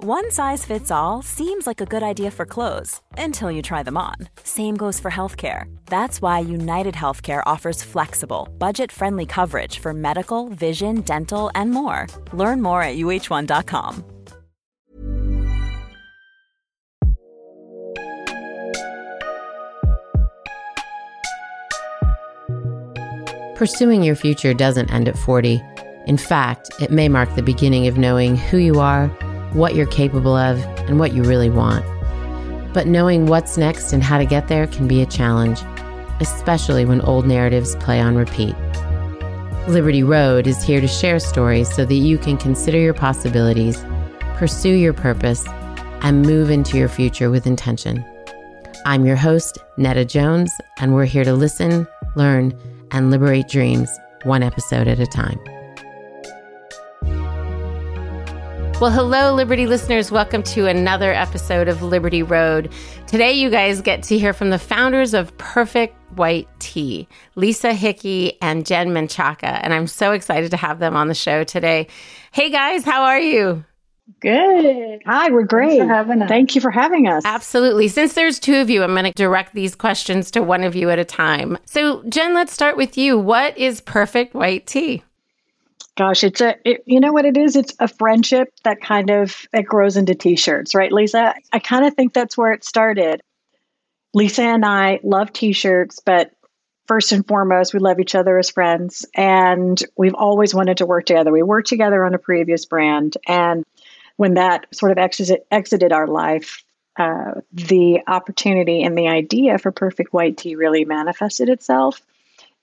One size fits all seems like a good idea for clothes until you try them on. Same goes for healthcare. That's why United Healthcare offers flexible, budget-friendly coverage for medical, vision, dental, and more. Learn more at uh1.com. Pursuing your future doesn't end at 40. In fact, it may mark the beginning of knowing who you are, what you're capable of, and what you really want. But knowing what's next and how to get there can be a challenge, especially when old narratives play on repeat. Liberty Road is here to share stories so that you can consider your possibilities, pursue your purpose, and move into your future with intention. I'm your host, Netta Jones, and we're here to listen, learn, and liberate dreams, one episode at a time. Well, hello, Liberty listeners. Welcome to another episode of Liberty Road. Today, you guys get to hear from the founders of Perfect White Tea, Lisa Hickey and Jen Menchaca, and I'm so excited to have them on the show today. Hey, guys, how are you? Good. Hi, we're great. Thank you for having us. Absolutely. Since there's two of you, I'm going to direct these questions to one of you at a time. So, Jen, let's start with you. What is Perfect White Tea? Gosh, you know what it is? It's a friendship that it grows into T-shirts, right, Lisa? I kind of think that's where it started. Lisa and I love T-shirts, but first and foremost, we love each other as friends, and we've always wanted to work together. We worked together on a previous brand, and when that sort of exited our life, the opportunity and the idea for Perfect White Tea really manifested itself,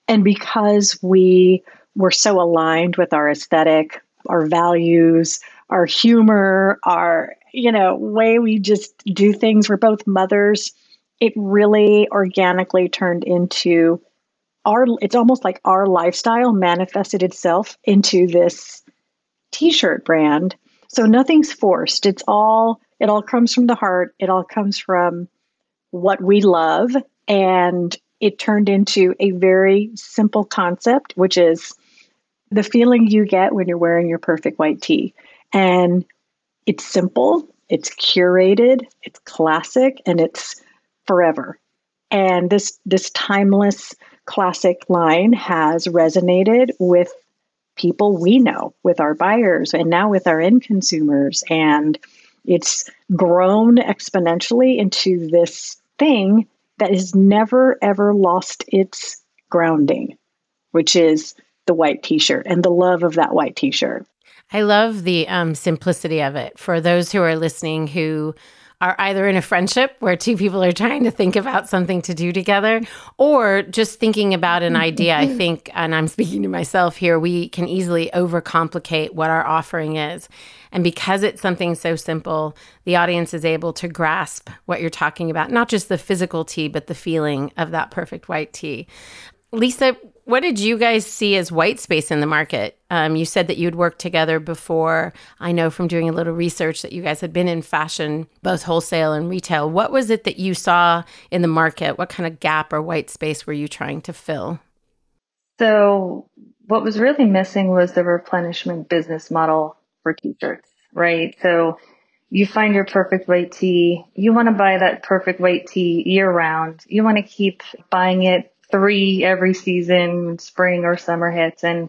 and because we're so aligned with our aesthetic, our values, our humor, our, way we just do things. We're both mothers. It really organically turned into it's almost like our lifestyle manifested itself into this T-shirt brand. So nothing's forced. It all comes from the heart. It all comes from what we love. And it turned into a very simple concept, which is the feeling you get when you're wearing your perfect white tee. And it's simple, it's curated, it's classic, and it's forever. And this timeless classic line has resonated with people we know, with our buyers, and now with our end consumers. And it's grown exponentially into this thing that has never, ever lost its grounding, which is the white T-shirt and the love of that white T-shirt. I love the simplicity of it. For those who are listening who are either in a friendship where two people are trying to think about something to do together or just thinking about an idea, I think, and I'm speaking to myself here, we can easily overcomplicate what our offering is. And because it's something so simple, the audience is able to grasp what you're talking about, not just the physical tea, but the feeling of that perfect white tea. Lisa, what did you guys see as white space in the market? You said that you'd worked together before. I know from doing a little research that you guys had been in fashion, both wholesale and retail. What was it that you saw in the market? What kind of gap or white space were you trying to fill? So what was really missing was the replenishment business model for T-shirts, right? So you find your perfect white tee. You want to buy that perfect white tee year round. You want to keep buying it 3 every season, spring or summer hits. And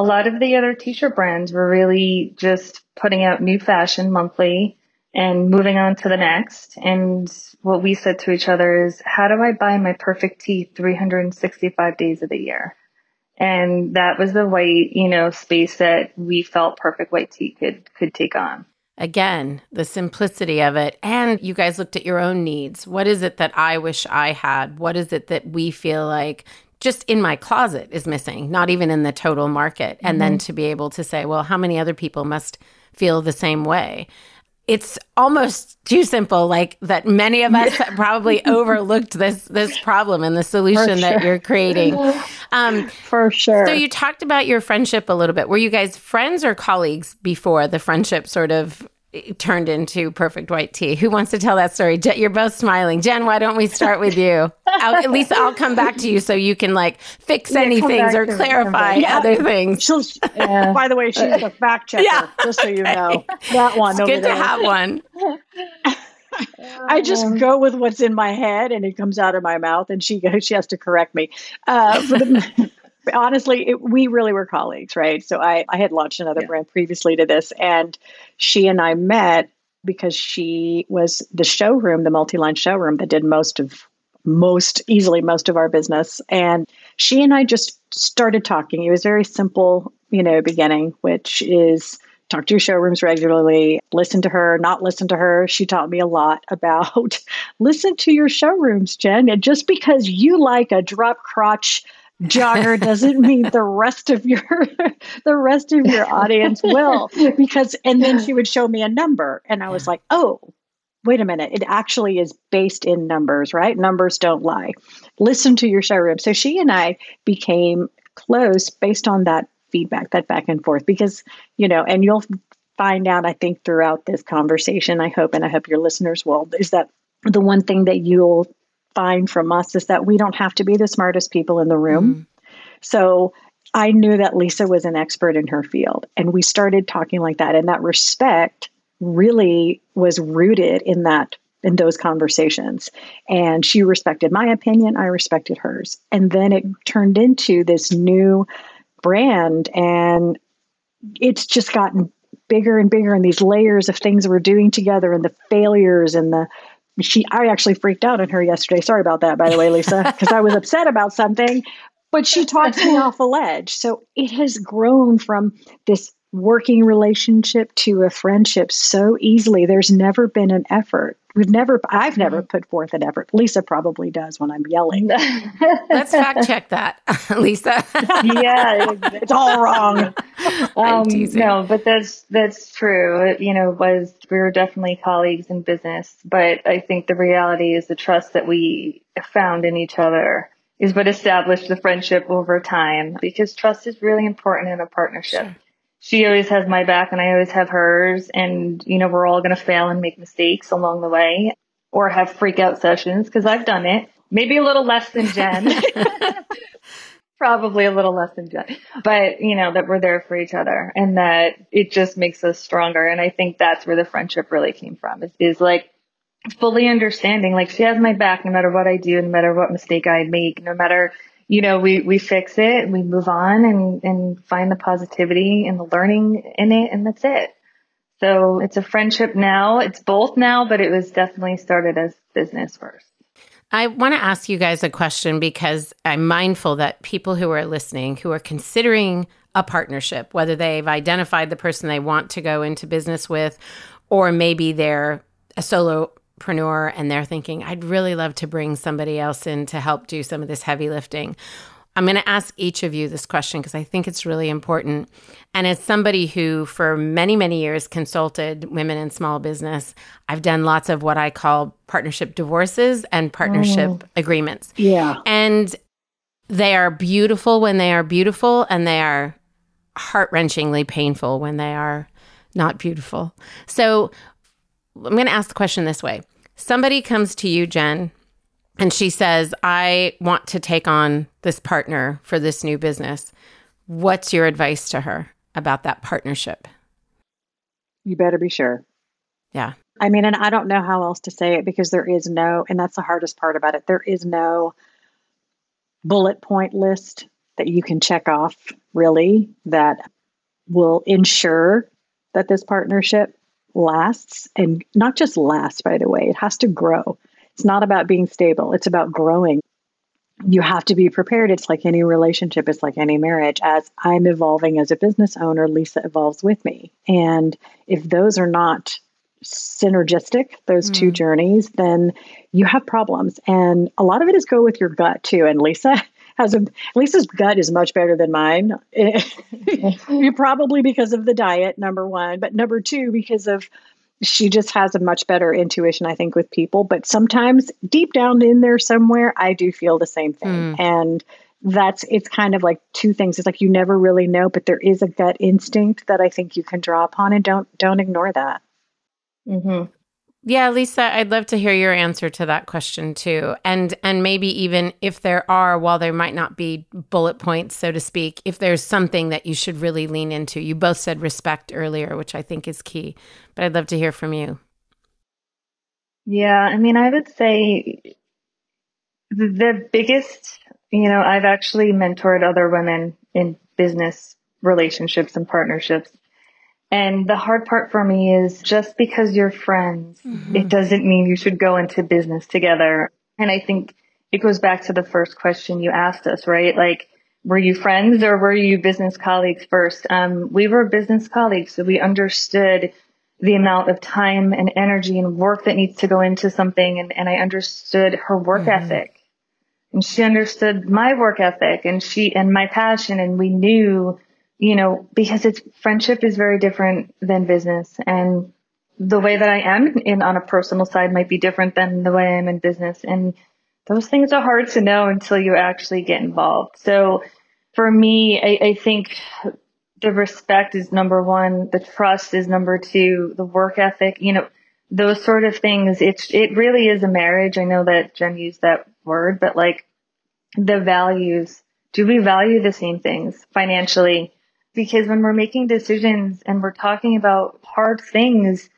a lot of the other t-shirt brands were really just putting out new fashion monthly and moving on to the next. And what we said to each other is, how do I buy my perfect tea 365 days of the year? And that was the white, space that we felt Perfect White Tea could take on. Again, the simplicity of it. And you guys looked at your own needs. What is it that I wish I had? What is it that we feel like just in my closet is missing, not even in the total market? Mm-hmm. And then to be able to say, well, how many other people must feel the same way? It's almost too simple, like that many of us probably overlooked this problem and the solution that you're creating. For sure. So you talked about your friendship a little bit. Were you guys friends or colleagues before the friendship sort of turned into Perfect White Tea? Who wants to tell that story? You're both smiling. Jen, why don't we start with you? Lisa, I'll come back to you so you can fix any things or clarify other things. By the way, she's a fact checker, just so you know. That one. It's good to have one. I just go with what's in my head and it comes out of my mouth and she has to correct me. Honestly, we really were colleagues, right? So I had launched another brand previously to this, and she and I met because she was the multi-line showroom that did most of our business. And she and I just started talking. It was very simple, beginning, which is talk to your showrooms regularly, listen to her, not listen to her. She taught me a lot about listen to your showrooms, Jen. And just because you like a drop crotch jogger doesn't mean the rest of your audience will, and then she would show me a number and I was like, oh, wait a minute, it actually is based in numbers, right? Numbers don't lie. Listen to your showroom. So she and I became close based on that feedback, that back and forth, because and you'll find out, I think, throughout this conversation, I hope your listeners will, is that the one thing that you'll find from us is that we don't have to be the smartest people in the room. Mm-hmm. So I knew that Lisa was an expert in her field, and we started talking like that. And that respect really was rooted in those conversations. And she respected my opinion, I respected hers. And then it turned into this new brand, and it's just gotten bigger and bigger, and these layers of things we're doing together, and the failures and I actually freaked out on her yesterday. Sorry about that, by the way, Lisa, because I was upset about something, but she talked me off a ledge. So it has grown from this working relationship to a friendship so easily. There's never been an effort. I've never put forth an effort. Lisa probably does when I'm yelling. Let's fact check that, Lisa. Yeah, it's all wrong. No, but that's true. We were definitely colleagues in business, but I think the reality is the trust that we found in each other is what established the friendship over time, because trust is really important in a partnership. Sure. She always has my back and I always have hers. And, we're all going to fail and make mistakes along the way or have freak out sessions, because I've done it. Maybe a little less than Jen. Probably a little less than Jen. But, that we're there for each other and that it just makes us stronger. And I think that's where the friendship really came from is fully understanding. She has my back no matter what I do, no matter what mistake I make, no matter... we fix it, we move on and find the positivity and the learning in it, and that's it. So it's a friendship now. It's both now, but it was definitely started as business first. I want to ask you guys a question because I'm mindful that people who are listening, who are considering a partnership, whether they've identified the person they want to go into business with, or maybe they're a solopreneur and they're thinking, I'd really love to bring somebody else in to help do some of this heavy lifting. I'm going to ask each of you this question because I think it's really important. And as somebody who for many, many years consulted women in small business, I've done lots of what I call partnership divorces and partnership agreements. Yeah. And they are beautiful when they are beautiful, and they are heart-wrenchingly painful when they are not beautiful. So I'm going to ask the question this way. Somebody comes to you, Jen, and she says, I want to take on this partner for this new business. What's your advice to her about that partnership? You better be sure. Yeah. And I don't know how else to say it, because there is no, and that's the hardest part about it, there is no bullet point list. that you can check off, really, that will ensure that this partnership lasts, and not just lasts, by the way, it has to grow. It's not about being stable. It's about growing. You have to be prepared. It's like any relationship. It's like any marriage. As I'm evolving as a business owner, Lisa evolves with me. And if those are not synergistic, those two journeys, then you have problems. And a lot of it is go with your gut too. And Lisa's gut is much better than mine. Probably because of the diet, number one, but number two, because of she just has a much better intuition, I think, with people. But sometimes deep down in there somewhere, I do feel the same thing. And it's kind of like two things. It's like, you never really know, but there is a gut instinct that I think you can draw upon, and don't ignore that. Mm-hmm. Yeah, Lisa, I'd love to hear your answer to that question too. And maybe even if there are, while there might not be bullet points, so to speak, if there's something that you should really lean into. You both said respect earlier, which I think is key, but I'd love to hear from you. Yeah, I mean, I would say the biggest, I've actually mentored other women in business relationships and partnerships. And the hard part for me is, just because you're friends, it doesn't mean you should go into business together. And I think it goes back to the first question you asked us, right? Like, were you friends or were you business colleagues first? We were business colleagues, so we understood the amount of time and energy and work that needs to go into something. And I understood her work ethic, and she understood my work ethic and my passion. And we knew, because friendship is very different than business, and the way that I am on a personal side might be different than the way I am in business. And those things are hard to know until you actually get involved. So for me, I think the respect is number one, the trust is number two, the work ethic, those sort of things. It really is a marriage. I know that Jen used that word, but like the values, do we value the same things financially? Because when we're making decisions and we're talking about hard things,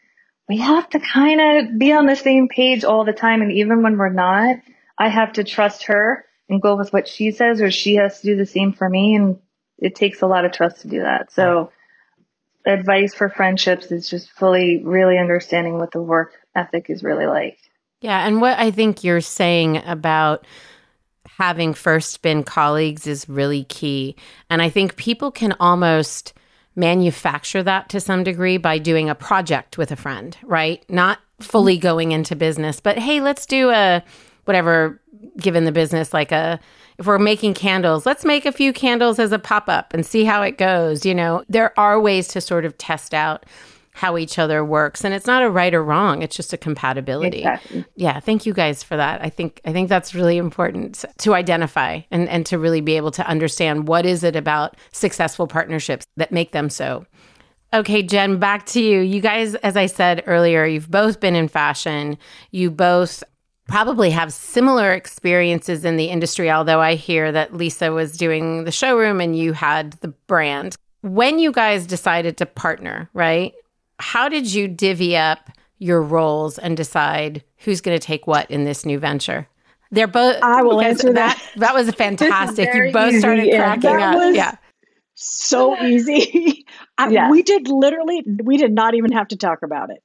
we have to kind of be on the same page all the time. And even when we're not, I have to trust her and go with what she says, or she has to do the same for me. And it takes a lot of trust to do that. So advice for friendships is just fully really understanding what the work ethic is really like. Yeah. And what I think you're saying about having first been colleagues is really key. And I think people can almost manufacture that to some degree by doing a project with a friend, right? Not fully going into business, but hey, let's do a whatever, given the business, like if we're making candles, let's make a few candles as a pop-up and see how it goes. There are ways to sort of test out how each other works. And it's not a right or wrong. It's just a compatibility. Exactly. Yeah. Thank you guys for that. I think that's really important to identify and to really be able to understand what is it about successful partnerships that make them so. Okay, Jen, back to you. You guys, as I said earlier, you've both been in fashion. You both probably have similar experiences in the industry, although I hear that Lisa was doing the showroom and you had the brand. When you guys decided to partner, right? How did you divvy up your roles and decide who's going to take what in this new venture? They're both. I will answer that. That was fantastic. You both started cracking up. Was so easy. We did not even have to talk about it,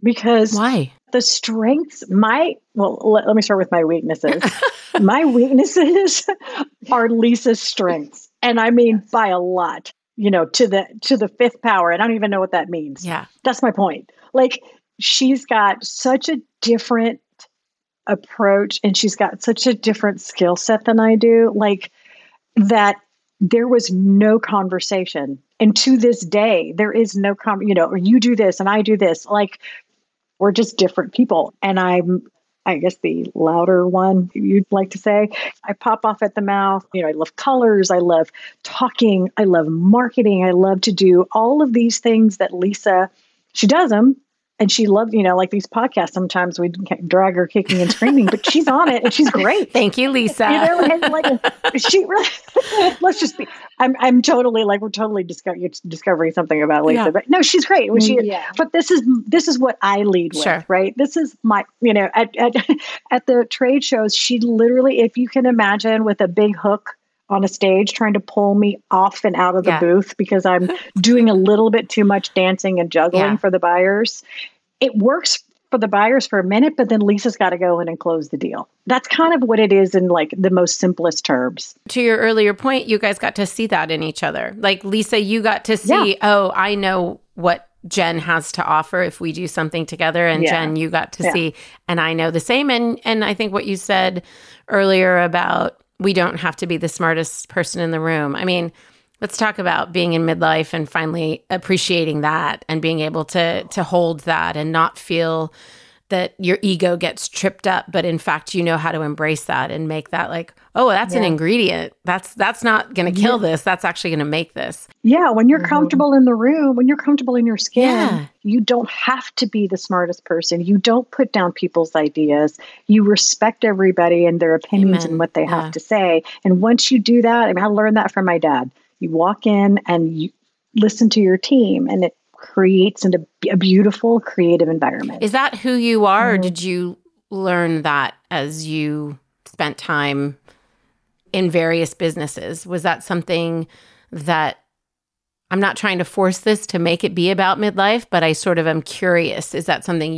because why? The strengths. Let me start with my weaknesses. My weaknesses are Lisa's strengths, and I mean by a lot. To the fifth power. I don't even know what that means. Yeah. That's my point. Like, she's got such a different approach, and she's got such a different skill set than I do, like that there was no conversation. And to this day, there is no or you do this and I do this. Like, we're just different people. And I guess the louder one, you'd like to say, I pop off at the mouth. I love colors. I love talking. I love marketing. I love to do all of these things that Lisa, she does them. And she loves, like these podcasts, sometimes we drag her kicking and screaming, but she's on it and she's great. Thank you, Lisa. She really, let's just be, I'm totally like, we're totally discovering something about Lisa, but no, she's great. But this is what I lead with, right? This is my, at the trade shows, she literally, if you can imagine with a big hook on a stage trying to pull me off and out of the booth because I'm doing a little bit too much dancing and juggling for the buyers. It works for the buyers for a minute, but then Lisa's got to go in and close the deal. That's kind of what it is in like the most simplest terms. To your earlier point, you guys got to see that in each other. Like Lisa, you got to see, oh, I know what Jen has to offer if we do something together. And Jen, you got to see, and I know the same. And I think what you said earlier about we don't have to be the smartest person in the room. I mean, let's talk about being in midlife and finally appreciating that and being able to hold that and not feel that your ego gets tripped up, but in fact, you know how to embrace that and make that like, oh, that's an ingredient. That's not going to kill this. That's actually going to make this. Yeah. When you're comfortable in the room, when you're comfortable in your skin, you don't have to be the smartest person. You don't put down people's ideas. You respect everybody and their opinions and what they have to say. And once you do that, I mean, I learned that from my dad. You walk in and you listen to your team, and it creates a beautiful, creative environment. Is that who you are, or did you learn that as you spent time in various businesses? Was that something that I'm not trying to force this to make it be about midlife, but I sort of am curious. Is that something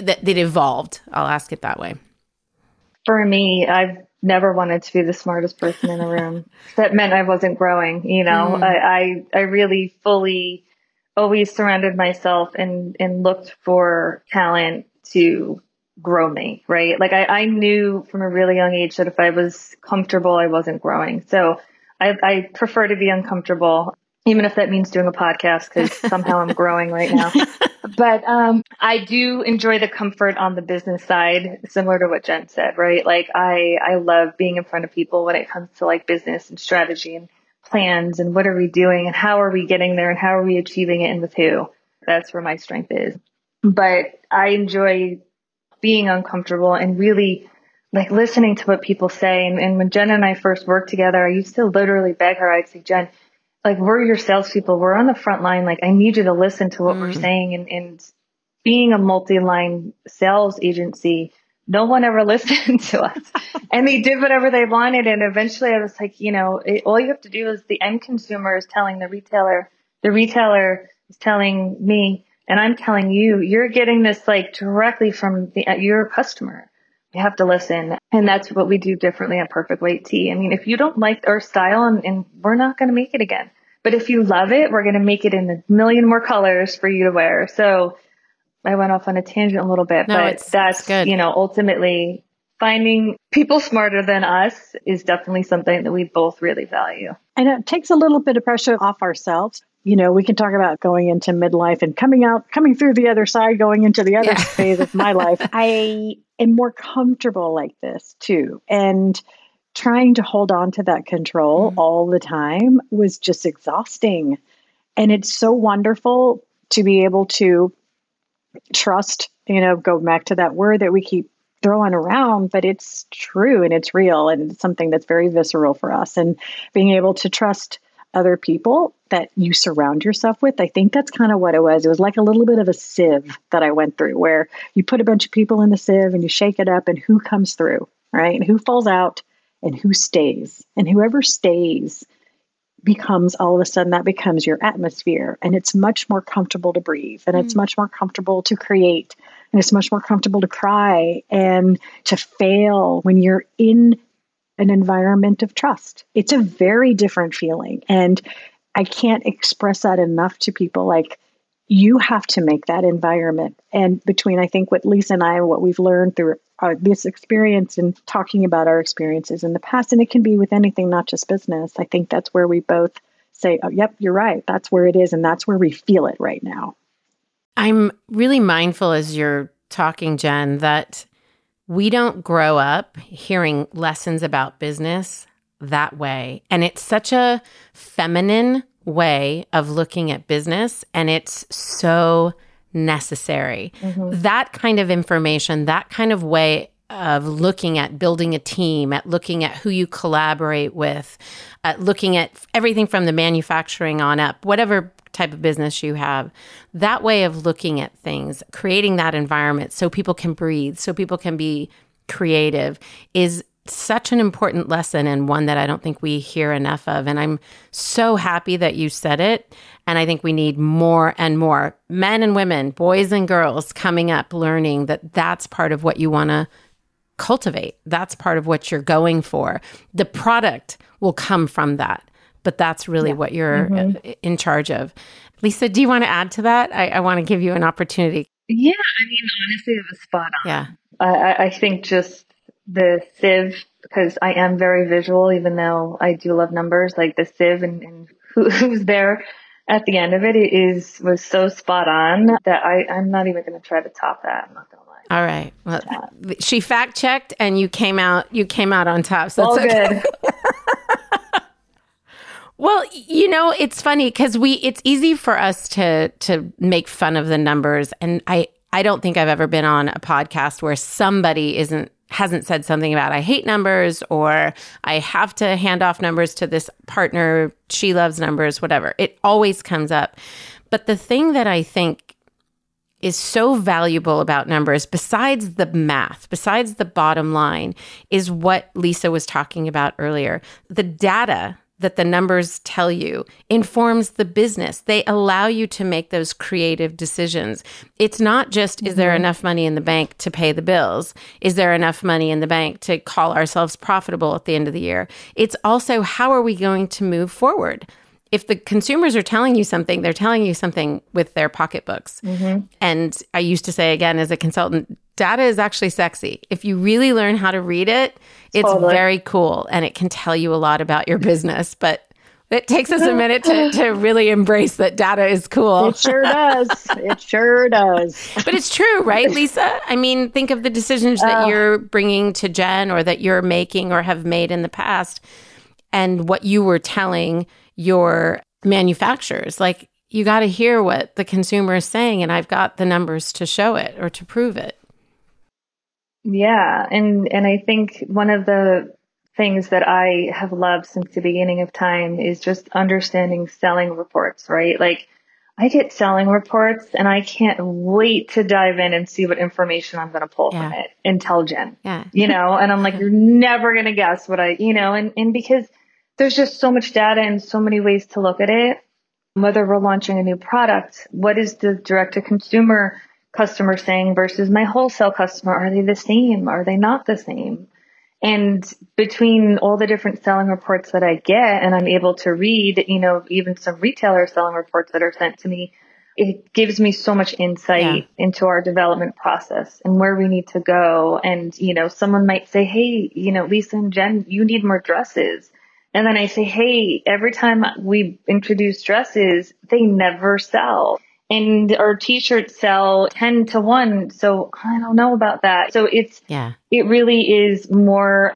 that evolved? I'll ask it that way. For me, I've never wanted to be the smartest person in the room. That meant I wasn't growing, you know. I really fully always surrounded myself and looked for talent to grow me, right? Like I knew from a really young age that if I was comfortable, I wasn't growing. So I prefer to be uncomfortable, even if that means doing a podcast, because somehow I'm growing right now. But I do enjoy the comfort on the business side, similar to what Jen said, right? Like I love being in front of people when it comes to like business and strategy and plans and what are we doing and how are we getting there and how are we achieving it and with who. That's where my strength is. But I enjoy being uncomfortable and really like listening to what people say. And when Jen and I first worked together, I used to literally beg her. I'd say, Jen, like we're your salespeople. We're on the front line. Like I need you to listen to what we're saying. And being a multi-line sales agency, no one ever listened to us and they did whatever they wanted. And eventually I was like, you know, all you have to do is the end consumer is telling the retailer is telling me, and I'm telling you, you're getting this like directly from your customer. You have to listen. And that's what we do differently at Perfect White Tea. I mean, if you don't like our style and we're not going to make it again, but if you love it, we're going to make it in a million more colors for you to wear. So I went off on a tangent a little bit, but that's good. You know, ultimately finding people smarter than us is definitely something that we both really value. And it takes a little bit of pressure off ourselves. You know, we can talk about going into midlife and coming through the other side, going into the other phase of my life. I am more comfortable like this too. And trying to hold on to that control all the time was just exhausting. And it's so wonderful to be able to trust, you know, go back to that word that we keep throwing around, but it's true and it's real and it's something that's very visceral for us. And being able to trust other people that you surround yourself with, I think that's kind of what it was. It was like a little bit of a sieve that I went through where you put a bunch of people in the sieve and you shake it up and who comes through, right? And who falls out and who stays. And whoever stays becomes all of a sudden that becomes your atmosphere, and it's much more comfortable to breathe, and it's much more comfortable to create, and it's much more comfortable to cry and to fail when you're in an environment of trust. It's a very different feeling, and I can't express that enough to people. Like you have to make that environment, and between I think what Lisa and I, what we've learned through this experience and talking about our experiences in the past, and it can be with anything, not just business. I think that's where we both say, oh, yep, you're right. That's where it is. And that's where we feel it right now. I'm really mindful as you're talking, Jen, that we don't grow up hearing lessons about business that way. And it's such a feminine way of looking at business. And it's so necessary. That kind of information, that kind of way of looking at building a team, at looking at who you collaborate with, at looking at everything from the manufacturing on up, whatever type of business you have, that way of looking at things, creating that environment so people can breathe, so people can be creative is such an important lesson, and one that I don't think we hear enough of. And I'm so happy that you said it. And I think we need more and more men and women, boys and girls coming up, learning that that's part of what you want to cultivate. That's part of what you're going for. The product will come from that, but that's really what you're in charge of. Lisa, do you want to add to that? I want to give you an opportunity. Yeah, I mean, honestly, it was spot on. Yeah, I think just the sieve, because I am very visual, even though I do love numbers, like the sieve and who's there at the end of it was so spot on that I'm not even going to try to top that. I'm not going to lie. All right. Well, she fact checked, and you came out on top. So all good. Well, you know, it's funny because it's easy for us to make fun of the numbers. And I don't think I've ever been on a podcast where somebody hasn't said something about, I hate numbers, or I have to hand off numbers to this partner. She loves numbers, whatever. It always comes up. But the thing that I think is so valuable about numbers, besides the math, besides the bottom line, is what Lisa was talking about earlier. The data that the numbers tell you informs the business. They allow you to make those creative decisions. It's not just, is there enough money in the bank to pay the bills? Is there enough money in the bank to call ourselves profitable at the end of the year? It's also, how are we going to move forward? If the consumers are telling you something, they're telling you something with their pocketbooks. Mm-hmm. And I used to say, again, as a consultant, data is actually sexy. If you really learn how to read it, it's very cool, and it can tell you a lot about your business. But it takes us a minute to really embrace that data is cool. It sure does. It sure does. But it's true, right, Lisa? I mean, think of the decisions that you're bringing to Jen, or that you're making or have made in the past, and what you were telling your manufacturers. Like, you got to hear what the consumer is saying, and I've got the numbers to show it or to prove it. Yeah. And I think one of the things that I have loved since the beginning of time is just understanding selling reports, right? Like, I get selling reports, and I can't wait to dive in and see what information I'm going to pull from it and tell Jen, you know, and I'm like, you're never going to guess what I, you know, and because there's just so much data and so many ways to look at it, whether we're launching a new product, what is the direct to consumer customer saying versus my wholesale customer? Are they the same? Are they not the same? And between all the different selling reports that I get, and I'm able to read, you know, even some retailer selling reports that are sent to me, it gives me so much insight into our development process and where we need to go. And, you know, someone might say, hey, you know, Lisa and Jen, you need more dresses. And then I say, hey, every time we introduce dresses, they never sell. And our t-shirts sell 10-1. So I don't know about that. So it really is more,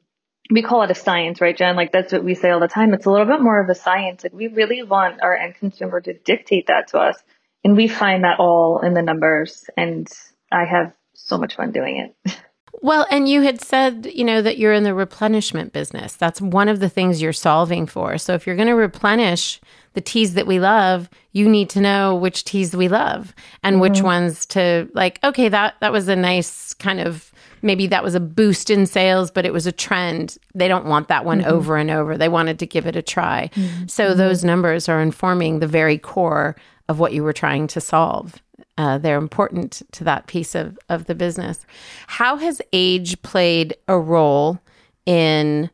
we call it a science, right, Jen? Like, that's what we say all the time. It's a little bit more of a science. Like, we really want our end consumer to dictate that to us. And we find that all in the numbers. And I have so much fun doing it. Well, and you had said, you know, that you're in the replenishment business. That's one of the things you're solving for. So if you're going to replenish the teas that we love, you need to know which teas we love and which ones to, like, okay, that was a nice kind of, maybe that was a boost in sales, but it was a trend. They don't want that one over and over. They wanted to give it a try. So those numbers are informing the very core of what you were trying to solve. They're important to that piece of the business. How has age played a role in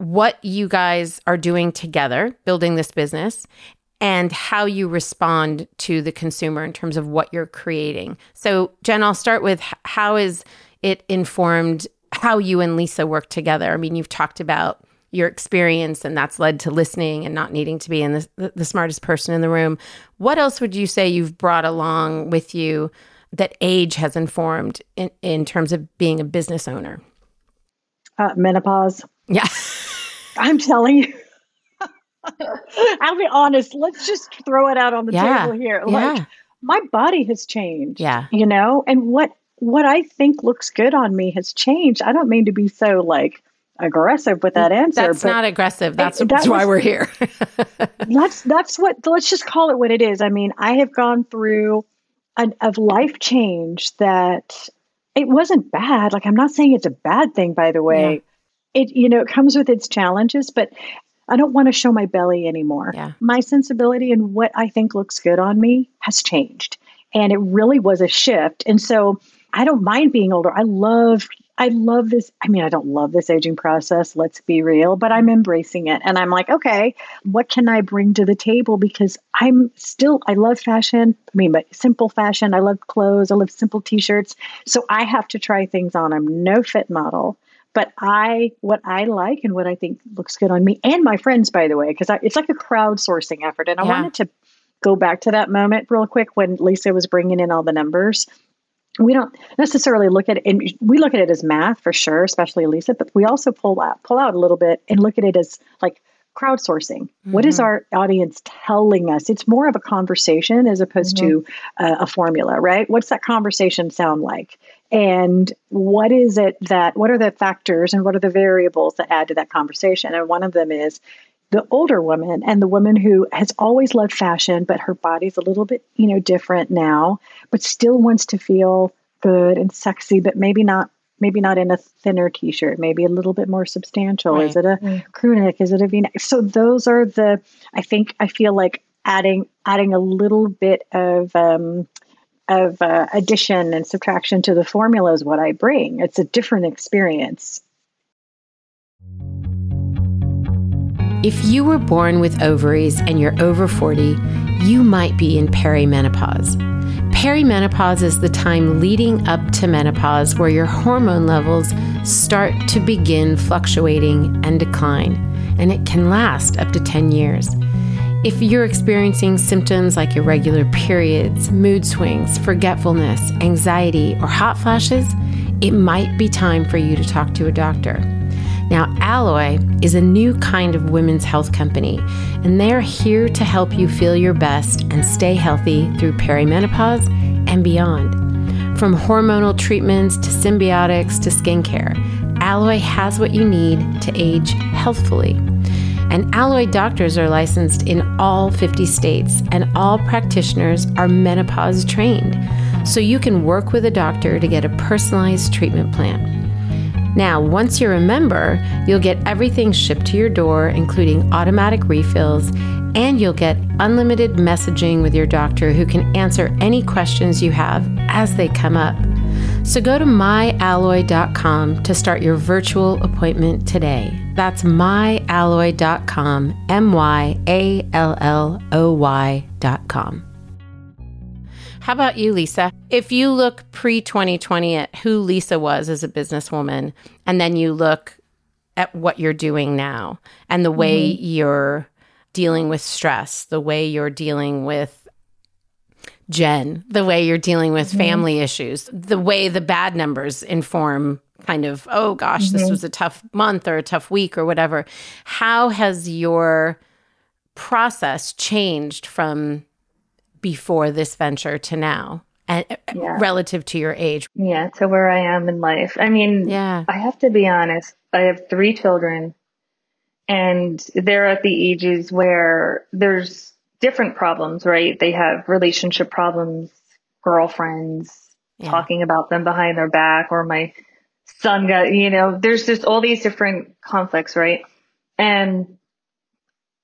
what you guys are doing together, building this business, and how you respond to the consumer in terms of what you're creating? So, Jen, I'll start with, how is it informed how you and Lisa work together? I mean, you've talked about your experience, and that's led to listening and not needing to be in the smartest person in the room. What else would you say you've brought along with you that age has informed in terms of being a business owner? Menopause. Yeah. I'm telling you. I'll be honest. Let's just throw it out on the table here. Like, my body has changed, you know, and what I think looks good on me has changed. I don't mean to be so, like, aggressive with that answer. That's not aggressive. That's why we're here. Let's just call it what it is. I mean, I have gone through a life change that it wasn't bad. Like, I'm not saying it's a bad thing, by the way. Yeah. It, you know, it comes with its challenges, but I don't want to show my belly anymore. Yeah. My sensibility and what I think looks good on me has changed. And it really was a shift. And so I don't mind being older. I love this. I mean, I don't love this aging process, let's be real, but I'm embracing it. And I'm like, okay, what can I bring to the table? Because I love fashion. I mean, but simple fashion. I love clothes. I love simple t-shirts. So I have to try things on. I'm no fit model, but what I like and what I think looks good on me and my friends, by the way, because it's like a crowdsourcing effort. And I wanted to go back to that moment real quick when Lisa was bringing in all the numbers. We don't necessarily look at it, and we look at it as math for sure, especially Lisa, but we also pull out a little bit and look at it as like crowdsourcing. Mm-hmm. What is our audience telling us? It's more of a conversation as opposed to a formula, right? What's that conversation sound like? And what are the factors and what are the variables that add to that conversation? And one of them is the older woman and the woman who has always loved fashion, but her body's a little bit, different now, but still wants to feel good and sexy, but maybe not in a thinner t-shirt, maybe a little bit more substantial. Right. Is it a crew neck? Is it a V-neck? So those are I feel like adding a little bit of addition and subtraction to the formula is what I bring. It's a different experience. If you were born with ovaries and you're over 40, you might be in perimenopause. Perimenopause is the time leading up to menopause where your hormone levels start to begin fluctuating and decline, and it can last up to 10 years. If you're experiencing symptoms like irregular periods, mood swings, forgetfulness, anxiety, or hot flashes, it might be time for you to talk to a doctor. Now, Alloy is a new kind of women's health company, and they're here to help you feel your best and stay healthy through perimenopause and beyond. From hormonal treatments to symbiotics to skincare, Alloy has what you need to age healthfully. And Alloy doctors are licensed in all 50 states, and all practitioners are menopause trained, so you can work with a doctor to get a personalized treatment plan. Now, once you're a member, you'll get everything shipped to your door, including automatic refills, and you'll get unlimited messaging with your doctor who can answer any questions you have as they come up. So go to myalloy.com to start your virtual appointment today. That's myalloy.com, myalloy.com. How about you, Lisa? If you look pre-2020 at who Lisa was as a businesswoman, and then you look at what you're doing now and the way you're dealing with stress, the way you're dealing with Jen, the way you're dealing with family issues, the way the bad numbers inform kind of, oh gosh, this was a tough month or a tough week or whatever. How has your process changed from before this venture to now and relative to your age? Yeah, to where I am in life. I mean, I have to be honest, I have 3 children and they're at the ages where there's different problems, right? They have relationship problems, girlfriends talking about them behind their back, or my son got, there's just all these different conflicts, right? And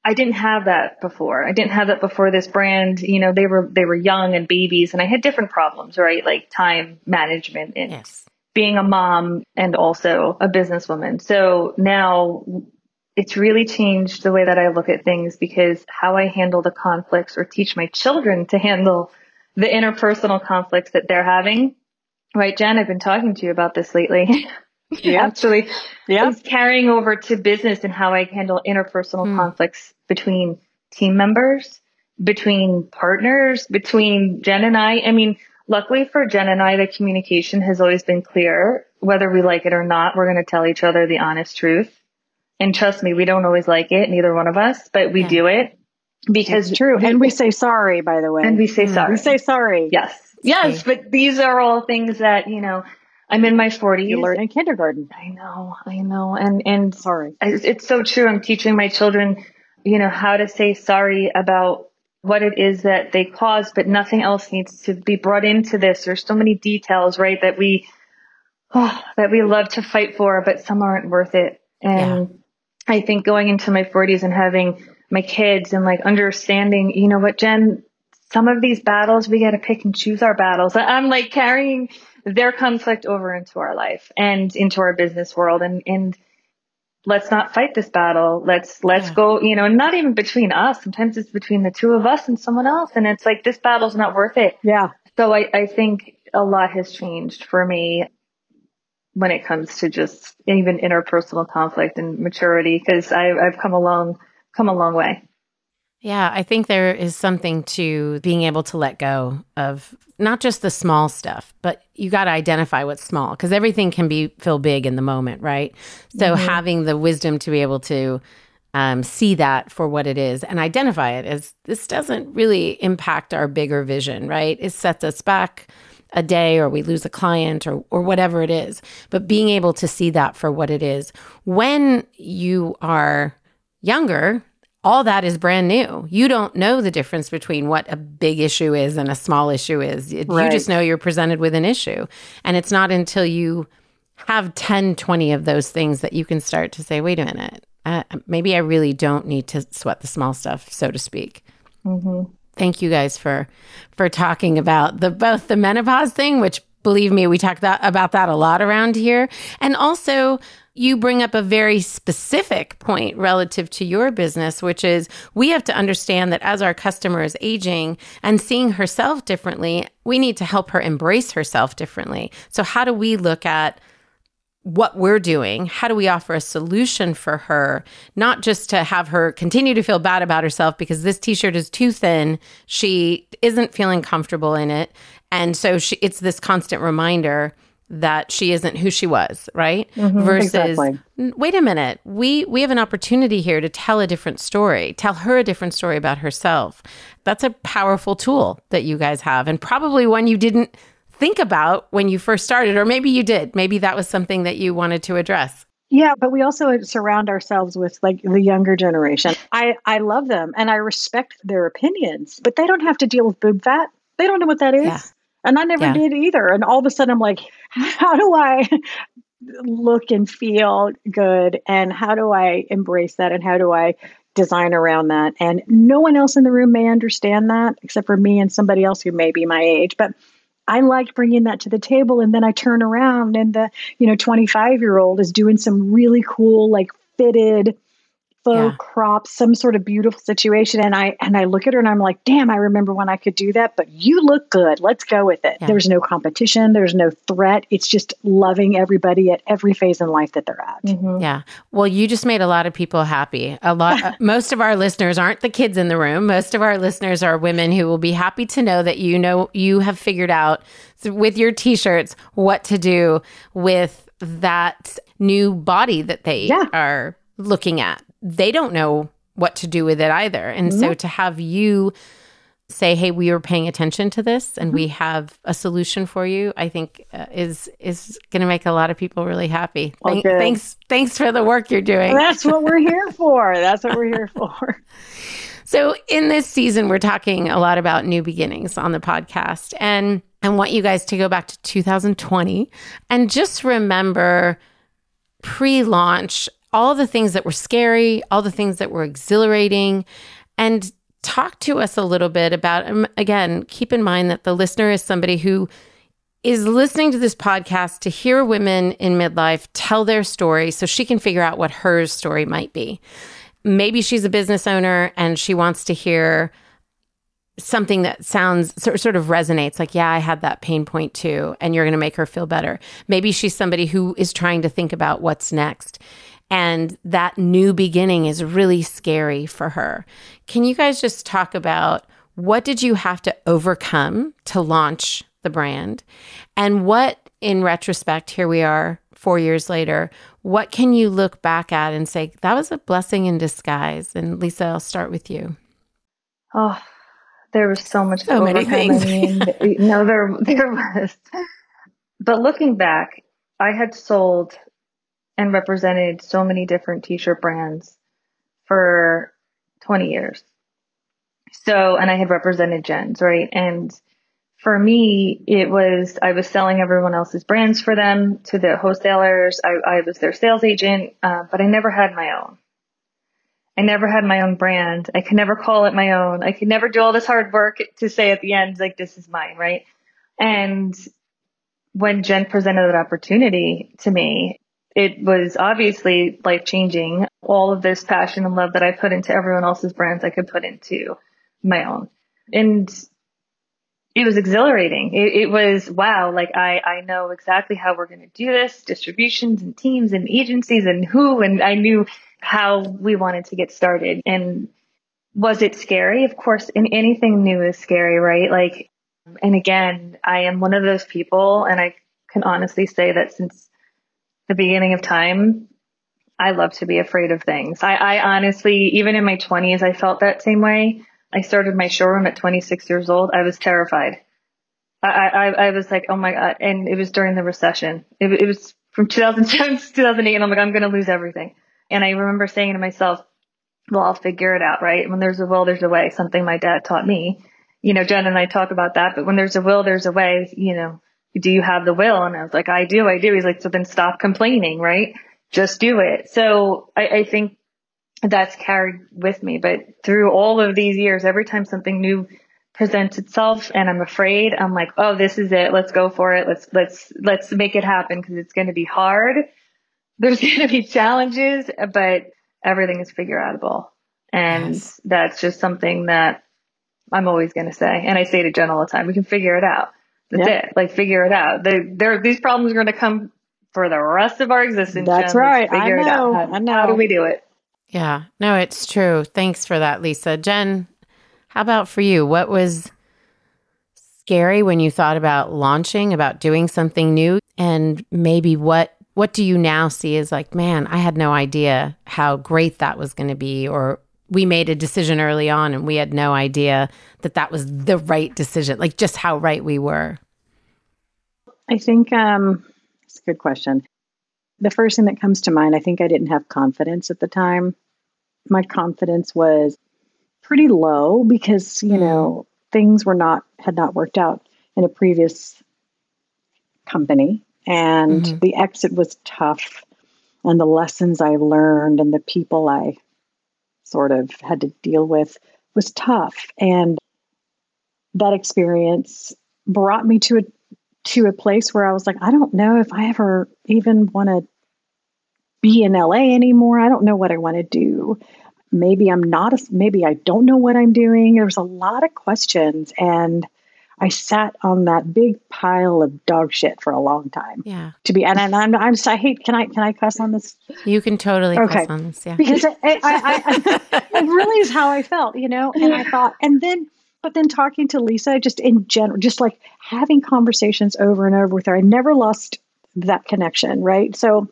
I didn't have that before. I didn't have that before this brand. They were young and babies, and I had different problems, right? Like time management and being a mom and also a businesswoman. So now it's really changed the way that I look at things, because how I handle the conflicts or teach my children to handle the interpersonal conflicts that they're having. Right, Jen, I've been talking to you about this lately. It's carrying over to business and how I handle interpersonal conflicts between team members, between partners, between Jen and I. I mean, luckily for Jen and I, the communication has always been clear. Whether we like it or not, we're going to tell each other the honest truth. And trust me, we don't always like it, neither one of us, but we do it because it's true. And we say sorry, by the way. And we say sorry. We say sorry. Yes. Yes. But these are all things that, I'm in my 40s. You learn in kindergarten. I know. And sorry. It's so true. I'm teaching my children, how to say sorry about what it is that they caused, but nothing else needs to be brought into this. There's so many details, right, that we that we love to fight for, but some aren't worth it. And I think going into my 40s and having my kids and like understanding, you know what, Jen, some of these battles, we got to pick and choose our battles. I'm like carrying their conflict over into our life and into our business world. And let's not fight this battle. Let's go, you know, not even between us. Sometimes it's between the two of us and someone else. And it's like, this battle's not worth it. Yeah. So I think a lot has changed for me when it comes to just even interpersonal conflict and maturity, because I've come a long way. Yeah, I think there is something to being able to let go of not just the small stuff, but you got to identify what's small, because everything can feel big in the moment, right? So having the wisdom to be able to see that for what it is and identify it as, this doesn't really impact our bigger vision, right? It sets us back a day, or we lose a client, or whatever it is. But being able to see that for what it is. When you are younger, all that is brand new. You don't know the difference between what a big issue is and a small issue is. Right. You just know you're presented with an issue. And it's not until you have 10, 20 of those things that you can start to say, wait a minute, maybe I really don't need to sweat the small stuff, so to speak. Mm-hmm. Thank you guys for talking about both the menopause thing, which, believe me, we talk about that a lot around here. And also, you bring up a very specific point relative to your business, which is we have to understand that as our customer is aging and seeing herself differently, we need to help her embrace herself differently. So how do we look at what we're doing? How do we offer a solution for her, not just to have her continue to feel bad about herself because this t-shirt is too thin, she isn't feeling comfortable in it, and so it's this constant reminder that she isn't who she was, right? Mm-hmm, versus, exactly. Wait a minute, we have an opportunity here to tell a different story, tell her a different story about herself. That's a powerful tool that you guys have, and probably one you didn't think about when you first started, or maybe you did. Maybe that was something that you wanted to address. Yeah, but we also surround ourselves with like the younger generation. I love them and I respect their opinions, but they don't have to deal with boob fat. They don't know what that is. Yeah. And I never did either. And all of a sudden I'm like, how do I look and feel good? And how do I embrace that? And how do I design around that? And no one else in the room may understand that except for me and somebody else who may be my age. But I like bringing that to the table. And then I turn around and the, 25-year-old is doing some really cool, like fitted faux crops, some sort of beautiful situation. And I look at her and I'm like, damn, I remember when I could do that, but you look good. Let's go with it. Yeah. There's no competition. There's no threat. It's just loving everybody at every phase in life that they're at. Mm-hmm. Yeah. Well, you just made a lot of people happy. Most of our listeners aren't the kids in the room. Most of our listeners are women who will be happy to know that, you have figured out with your t-shirts what to do with that new body that they are looking at. They don't know what to do with it either. And so to have you say, hey, we are paying attention to this and we have a solution for you, I think is going to make a lot of people really happy. Okay. Thanks for the work you're doing. That's what we're here for. That's what we're here for. So in this season, we're talking a lot about new beginnings on the podcast. And I want you guys to go back to 2020 and just remember pre-launch, all the things that were scary, all the things that were exhilarating, and talk to us a little bit about, again, keep in mind that the listener is somebody who is listening to this podcast to hear women in midlife tell their story so she can figure out what her story might be. Maybe she's a business owner and she wants to hear something that sounds sort of resonates like, yeah, I had that pain point too, and you're going to make her feel better. Maybe she's somebody who is trying to think about what's next. And that new beginning is really scary for her. Can you guys just talk about what did you have to overcome to launch the brand? And what, in retrospect, here we are 4 years later, what can you look back at and say, that was a blessing in disguise? And Lisa, I'll start with you. Oh, there was so much. So many things. I mean, no, there was. But looking back, I had sold and represented so many different t-shirt brands for 20 years. So, and I had represented Jen's, right? And for me, it was, I was selling everyone else's brands for them to the wholesalers. I was their sales agent, but I never had my own. I never had my own brand. I could never call it my own. I could never do all this hard work to say at the end, like, this is mine, right? And when Jen presented that opportunity to me, it was obviously life-changing. All of this passion and love that I put into everyone else's brands, I could put into my own. And it was exhilarating. It was, wow, like I know exactly how we're going to do this, distributions and teams and agencies and who, and I knew how we wanted to get started. And was it scary? Of course, and anything new is scary, right? Like, and again, I am one of those people, and I can honestly say that since the beginning of time, I love to be afraid of things. I honestly, even in my 20s, I felt that same way. I started my showroom at 26 years old. I was terrified. I was like, oh my God. And it was during the recession. It was from 2007 to 2008. And I'm like, I'm going to lose everything. And I remember saying to myself, well, I'll figure it out, right? When there's a will, there's a way. Something my dad taught me. You know, Jen and I talk about that. But when there's a will, there's a way. You know, do you have the will? And I was like, I do. He's like, so then stop complaining, right? Just do it. So I think that's carried with me. But through all of these years, every time something new presents itself and I'm afraid, I'm like, oh, this is it. Let's go for it. Let's make it happen, because it's going to be hard. There's going to be challenges, but everything is figure outable. And yes, that's just something that I'm always going to say. And I say to Jen all the time, we can figure it out. That's it. Like, figure it out. These problems are going to come for the rest of our existence. That's Jen. Right. I know. How do we do it? Yeah. No, it's true. Thanks for that, Lisa. Jen, how about for you? What was scary when you thought about launching, about doing something new? And maybe what do you now see is like, man, I had no idea how great that was going to be, or we made a decision early on and we had no idea that was the right decision, like just how right we were? I think it's a good question. The first thing that comes to mind, I think I didn't have confidence at the time. My confidence was pretty low because, you know, things had not worked out in a previous company. And the exit was tough, and the lessons I learned and the people I sort of had to deal with was tough. And that experience brought me to a place where I was like, I don't know if I ever even want to be in LA anymore. I don't know what I want to do. Maybe I don't know what I'm doing. There was a lot of questions, and I sat on that big pile of dog shit for a long time. Yeah. I hate, can I cuss on this? You can totally cuss on this. Yeah. Because I it really is how I felt, you know? And I thought, but then talking to Lisa, just in general, just like having conversations over and over with her, I never lost that connection, right? So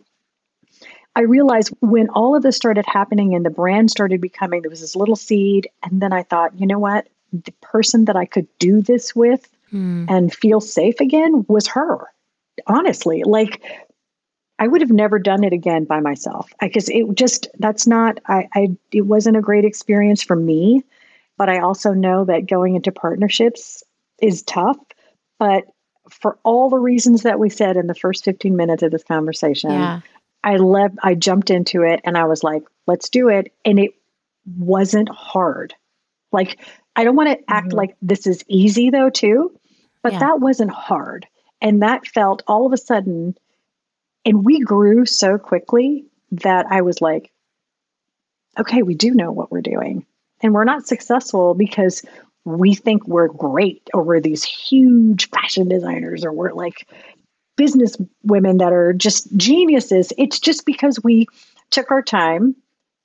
I realized when all of this started happening and the brand started becoming, there was this little seed. And then I thought, you know what? The person that I could do this with and feel safe again was her. Honestly, like I would have never done it again by myself. It wasn't a great experience for me. But I also know that going into partnerships is tough. But for all the reasons that we said in the first 15 minutes of this conversation, I jumped into it and I was like, let's do it. And it wasn't hard. Like, I don't want to act like this is easy though, too, but that wasn't hard. And that felt all of a sudden, and we grew so quickly that I was like, okay, we do know what we're doing. And we're not successful because we think we're great, or we're these huge fashion designers, or we're like business women that are just geniuses. It's just because we took our time,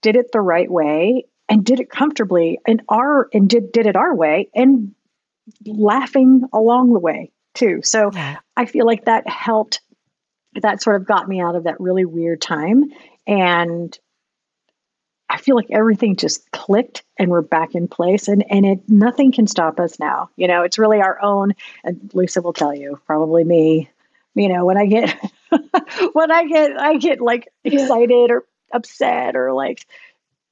did it the right way, and did it comfortably, and did it our way, and laughing along the way too. So I feel like that helped. That sort of got me out of that really weird time, and I feel like everything just clicked and we're back in place, and nothing can stop us now. You know, it's really our own, and Lisa will tell you, probably me, you know, when I get, I get like excited or upset or like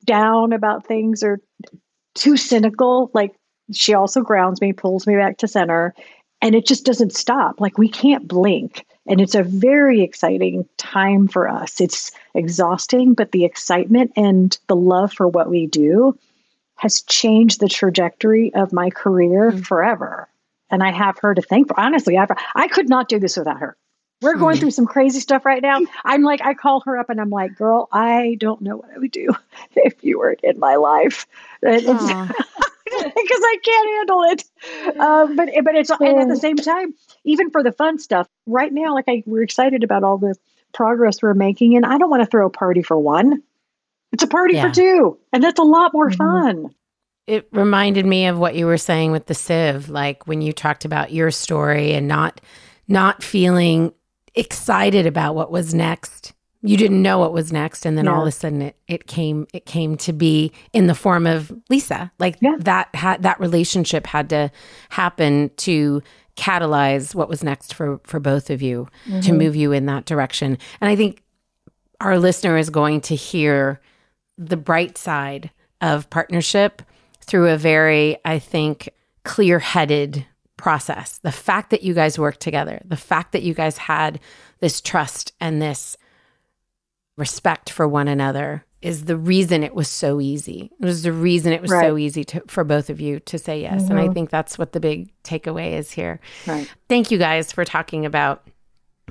down about things or too cynical. Like she also grounds me, pulls me back to center. And it just doesn't stop. Like, we can't blink. And it's a very exciting time for us. It's exhausting, but the excitement and the love for what we do has changed the trajectory of my career forever. And I have her to thank for. Honestly, I could not do this without her. We're going through some crazy stuff right now. I'm like, I call her up and I'm like, girl, I don't know what I would do if you weren't in my life. Because I can't handle it. But it's, and at the same time, even for the fun stuff right now, like we're excited about all the progress we're making, and I don't want to throw a party for one. It's a party for two, and that's a lot more fun. It reminded me of what you were saying with the sieve, like when you talked about your story and not feeling excited about what was next. You didn't know what was next, and then all of a sudden it came to be in the form of Lisa. Like that relationship had to happen to catalyze what was next for both of you to move you in that direction. And I think our listener is going to hear the bright side of partnership through a very, I think, clear-headed process. The fact that you guys worked together, the fact that you guys had this trust and this respect for one another is the reason it was so easy. It was the reason it was so easy for both of you to say yes. And I think that's what the big takeaway is here. Right. Thank you guys for talking about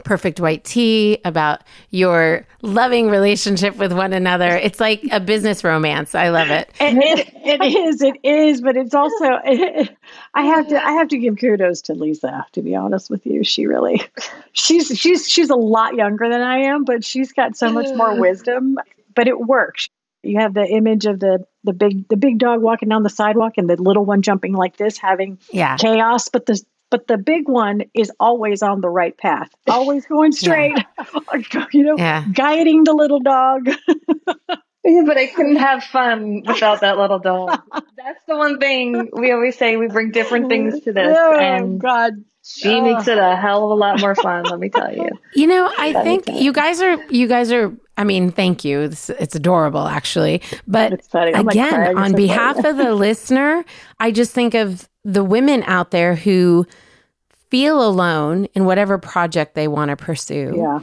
Perfect White Tea, about your loving relationship with one another. It's like a business romance. I love it. It is, but it's also, I have to give kudos to Lisa, to be honest with you. She's a lot younger than I am, but she's got so much more wisdom, but it works. You have the image of the big dog walking down the sidewalk and the little one jumping like this, having chaos, but the big one is always on the right path, always going straight, guiding the little dog. Yeah, but I couldn't have fun without that little dog. That's the one thing we always say, we bring different things to this. Oh, and God. She makes it a hell of a lot more fun, let me tell you. You know, I think you guys are, I mean, thank you. It's adorable, actually. But again, on behalf of the listener, I just think of the women out there who feel alone in whatever project they want to pursue,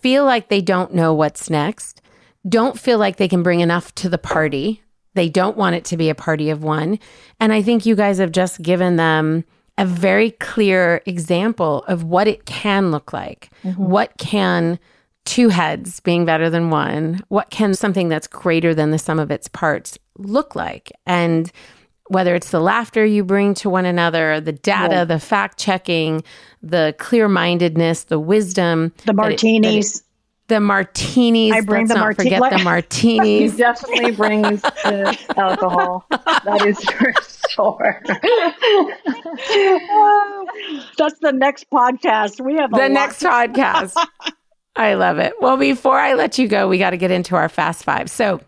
feel like they don't know what's next, don't feel like they can bring enough to the party. They don't want it to be a party of one. And I think you guys have just given them a very clear example of what it can look like, what can two heads being better than one, what can something that's greater than the sum of its parts look like. And whether it's the laughter you bring to one another, the data, the fact-checking, the clear-mindedness, the wisdom. The martinis. I bring the martinis. Let's not forget the martinis. He definitely brings the alcohol. That is for sure. That's the next podcast. We have podcast. I love it. Well, before I let you go, we got to get into our Fast Five. So,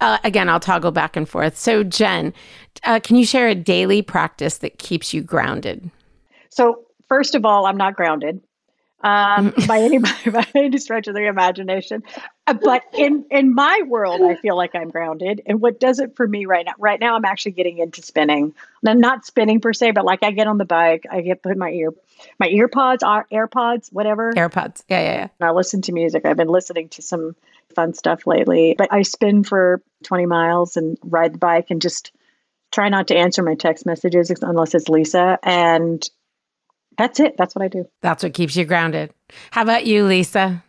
again, I'll toggle back and forth. So, Jen, can you share a daily practice that keeps you grounded? So, first of all, I'm not grounded by any stretch of the imagination. But in my world, I feel like I'm grounded. And what does it for me right now, I'm actually getting into spinning. And I'm not spinning per se, but like I get on the bike, I get put my AirPods, whatever. AirPods. Yeah. And I listen to music. I've been listening to some fun stuff lately, but I spin for 20 miles and ride the bike and just try not to answer my text messages unless it's Lisa. And that's it. That's what I do. That's what keeps you grounded. How about you, Lisa?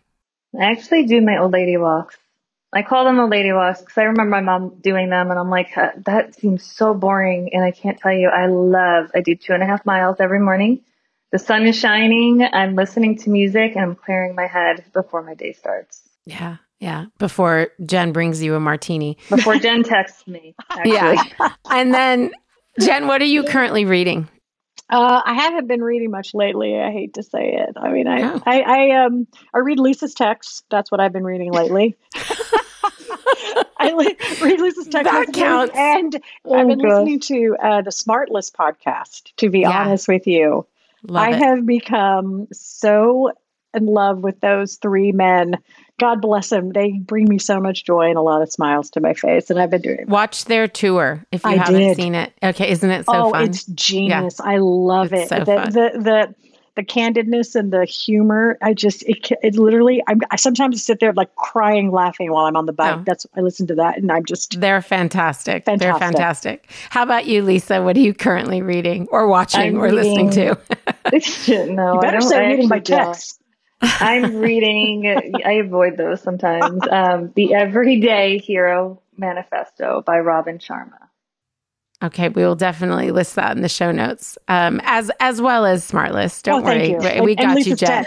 I actually do my old lady walks. I call them the lady walks because I remember my mom doing them, and I'm like, that seems so boring. And I can't tell you, I do 2.5 miles every morning. The sun is shining, I'm listening to music, and I'm clearing my head before my day starts. Yeah. Before Jen brings you a martini. Before Jen texts me, actually. Yeah. And then, Jen, what are you currently reading? I haven't been reading much lately. I hate to say it. I mean, I read Lisa's texts. That's what I've been reading lately. I read Lisa's text messages, and I've been listening to the SmartLess podcast, to be honest with you. Love it. I have become so in love with those three men. God bless them. They bring me so much joy and a lot of smiles to my face. And I've been doing that. Watch their tour if you haven't seen it. Okay. Isn't it so fun? Oh, it's genius. Yeah. I love it. So the candidness and the humor, it literally, I sometimes sit there like crying, laughing while I'm on the bike. Oh. I listen to that and I'm just. They're fantastic. They're fantastic. How about you, Lisa? What are you currently reading or watching listening to? No, you better say reading by text. I'm reading, I avoid those sometimes, The Everyday Hero Manifesto by Robin Sharma. Okay, we will definitely list that in the show notes, as well as SmartList. Don't worry, we got you, Jen.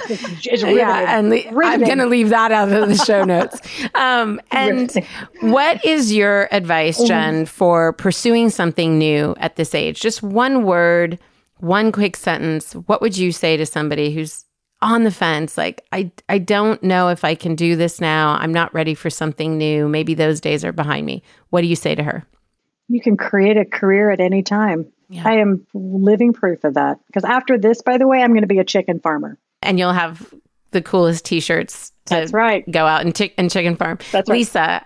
Yeah, and I'm going to leave that out of the show notes. And what is your advice, Jen, for pursuing something new at this age? Just one word, one quick sentence. What would you say to somebody who's on the fence, like, I don't know if I can do this now. I'm not ready for something new. Maybe those days are behind me. What do you say to her? You can create a career at any time. Yeah. I am living proof of that. Because after this, by the way, I'm going to be a chicken farmer. And you'll have the coolest t-shirts to go out and chicken farm. That's right. Lisa,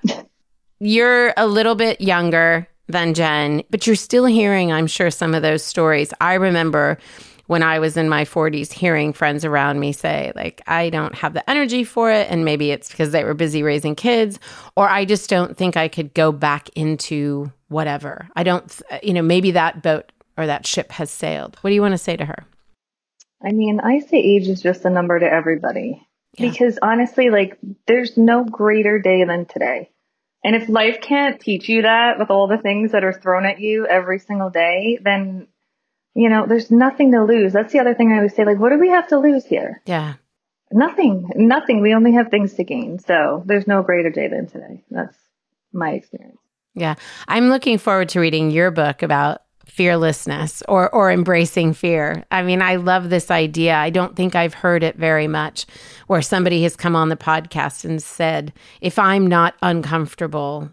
you're a little bit younger than Jen, but you're still hearing, I'm sure, some of those stories. I remember when I was in my 40s, hearing friends around me say, like, I don't have the energy for it. And maybe it's because they were busy raising kids, or I just don't think I could go back into whatever. I don't, maybe that boat or that ship has sailed. What do you want to say to her? I mean, I say age is just a number to everybody. Yeah. Because honestly, like, there's no greater day than today. And if life can't teach you that with all the things that are thrown at you every single day, then there's nothing to lose. That's the other thing I always say, like, what do we have to lose here? Yeah. Nothing. We only have things to gain. So there's no greater day than today. That's my experience. Yeah. I'm looking forward to reading your book about fearlessness or embracing fear. I mean, I love this idea. I don't think I've heard it very much, where somebody has come on the podcast and said, if I'm not uncomfortable,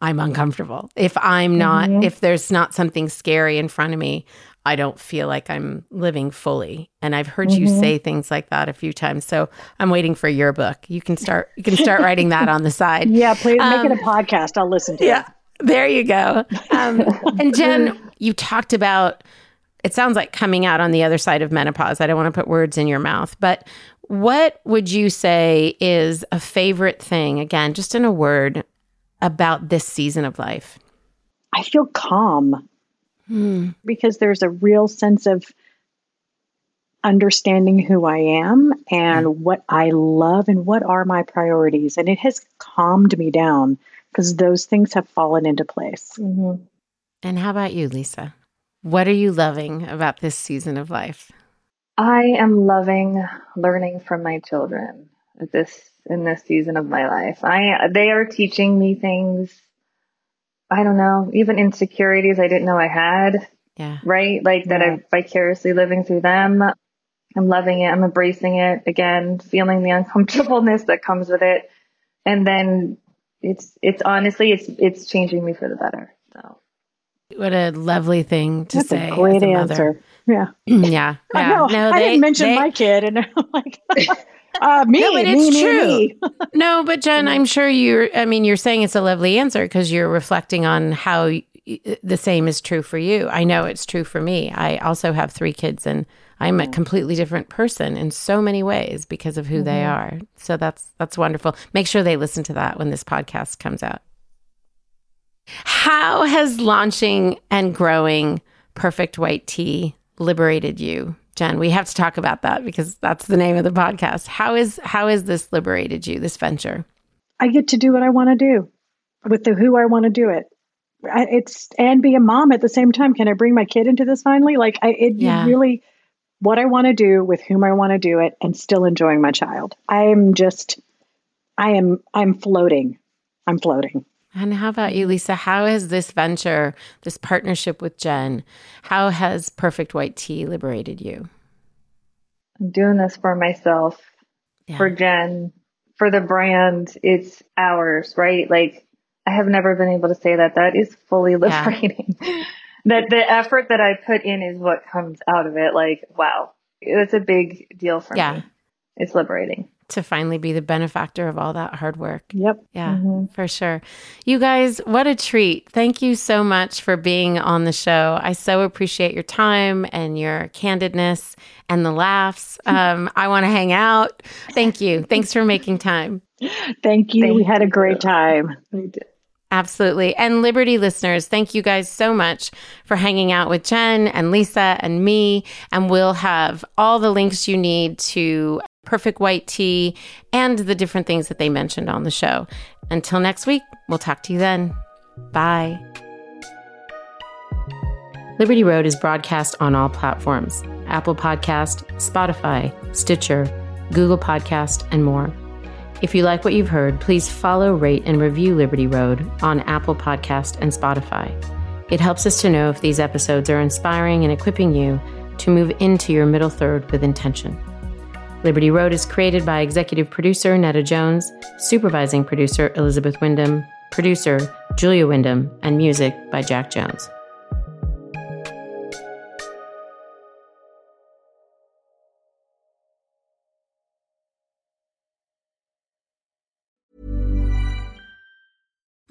I'm uncomfortable. If I'm not, if there's not something scary in front of me, I don't feel like I'm living fully. And I've heard you say things like that a few times. So I'm waiting for your book. You can start writing that on the side. Yeah, please make it a podcast. I'll listen to it. There you go. And Jen, you talked about, it sounds like coming out on the other side of menopause. I don't want to put words in your mouth, but what would you say is a favorite thing, again, just in a word, about this season of life? I feel calm because there's a real sense of understanding who I am and what I love and what are my priorities. And it has calmed me down because those things have fallen into place. Mm-hmm. And how about you, Lisa? What are you loving about this season of life? I am loving learning from my children in this season of my life. They are teaching me things, I don't know, even insecurities I didn't know I had. Yeah. Right? Like that I'm vicariously living through them. I'm loving it. I'm embracing it. Again, feeling the uncomfortableness that comes with it. And then it's honestly, it's changing me for the better. So what a lovely thing to say. That's a great answer. Yeah. Yeah. No, I didn't mention my kid and I'm like me, no, but it's true. No, but Jen, I'm sure you're saying it's a lovely answer because you're reflecting on how the same is true for you. I know it's true for me. I also have 3 kids and I'm a completely different person in so many ways because of who they are. So that's wonderful. Make sure they listen to that when this podcast comes out. How has launching and growing Perfect White Tea liberated you? Jen, we have to talk about that because that's the name of the podcast. How is this liberated you, this venture? I get to do what I want to do with who I want to do it. And be a mom at the same time. Can I bring my kid into this finally? Like really what I want to do with whom I want to do it and still enjoying my child. I'm floating. I'm floating. And how about you, Lisa? How has this venture, this partnership with Jen, how has Perfect White Tea liberated you? I'm doing this for myself, for Jen, for the brand. It's ours, right? Like, I have never been able to say that. That is fully liberating. That the effort that I put in is what comes out of it. Like, wow, that's a big deal for me. It's liberating. to finally be the benefactor of all that hard work. Yep. Yeah, for sure. You guys, what a treat. Thank you so much for being on the show. I so appreciate your time and your candidness and the laughs. I want to hang out. Thank you. Thanks for making time. Thank you. We had a great time. We did. Absolutely. And Liberty listeners, thank you guys so much for hanging out with Jen and Lisa and me. And we'll have all the links you need to Perfect White Tea and the different things that they mentioned on the show. Until next week, we'll talk to you then. Bye. Liberty Road is broadcast on all platforms: Apple Podcast, Spotify, Stitcher, Google Podcast, and more. If you like what you've heard, please follow, rate, and review Liberty Road on Apple Podcast and Spotify. It helps us to know if these episodes are inspiring and equipping you to move into your middle third with intention. Liberty Road is created by executive producer Netta Jones, supervising producer Elizabeth Wyndham, producer Julia Wyndham, and music by Jack Jones.